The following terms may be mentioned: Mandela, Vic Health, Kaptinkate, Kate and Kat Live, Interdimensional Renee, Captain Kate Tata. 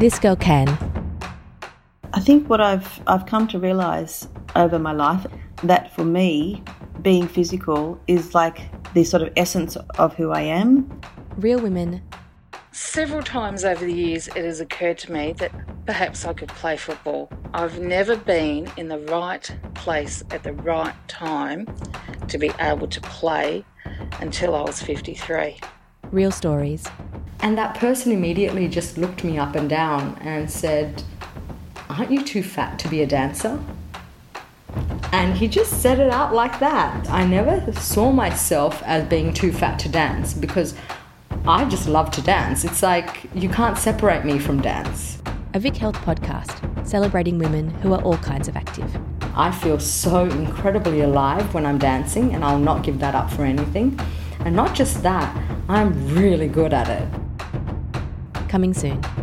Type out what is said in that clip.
This girl can. I think what I've come to realise over my life, that for me, being physical is like the sort of essence of who I am. Real women. Several times over the years it has occurred to me that perhaps I could play football. I've never been in the right place at the right time to be able to play until I was 53. Real stories. And that person immediately just looked me up and down and said, "Aren't you too fat to be a dancer?" And he just said it out like that. I never saw myself as being too fat to dance because I just love to dance. It's like you can't separate me from dance. A Vic Health podcast, celebrating women who are all kinds of active. I feel so incredibly alive when I'm dancing and I'll not give that up for anything. And not just that, I'm really good at it. Coming soon.